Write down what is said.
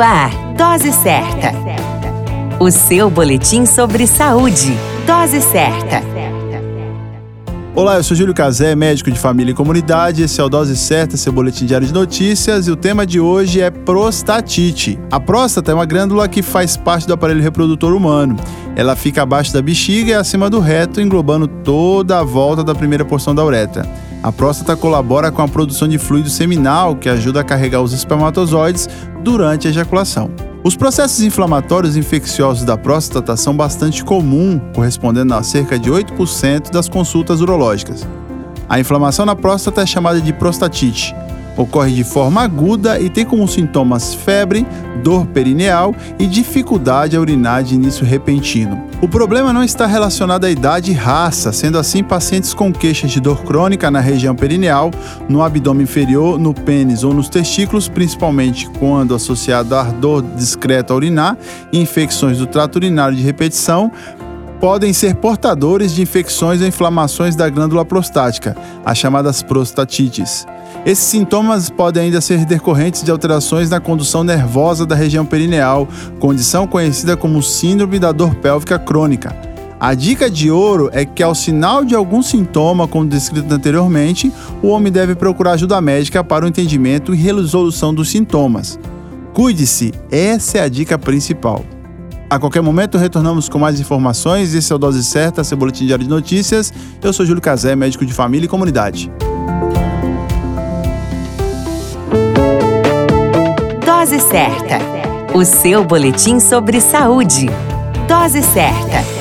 No ar, Dose Certa. O seu boletim sobre saúde. Dose Certa. Olá, eu sou Júlio Cazé, médico de família e comunidade. Esse é o Dose Certa, seu boletim diário de notícias. E o tema de hoje é prostatite. A próstata é uma glândula que faz parte do aparelho reprodutor humano. Ela fica abaixo da bexiga e acima do reto, englobando toda a volta da primeira porção da uretra. A próstata colabora com a produção de fluido seminal, que ajuda a carregar os espermatozoides durante a ejaculação. Os processos inflamatórios infecciosos da próstata são bastante comuns, correspondendo a cerca de 8% das consultas urológicas. A inflamação na próstata é chamada de prostatite. Ocorre de forma aguda e tem como sintomas febre, dor perineal e dificuldade a urinar de início repentino. O problema não está relacionado à idade e raça, sendo assim pacientes com queixas de dor crônica na região perineal, no abdômen inferior, no pênis ou nos testículos, principalmente quando associado a ardor discreto a urinar e infecções do trato urinário de repetição, podem ser portadores de infecções ou inflamações da glândula prostática, as chamadas prostatites. Esses sintomas podem ainda ser decorrentes de alterações na condução nervosa da região perineal, condição conhecida como síndrome da dor pélvica crônica. A dica de ouro é que, ao sinal de algum sintoma, como descrito anteriormente, o homem deve procurar ajuda médica para o entendimento e resolução dos sintomas. Cuide-se, essa é a dica principal. A qualquer momento retornamos com mais informações. Esse é o Dose Certa, seu boletim diário de notícias. Eu sou Júlio Cazé, médico de família e comunidade. Dose Certa, o seu boletim sobre saúde. Dose Certa.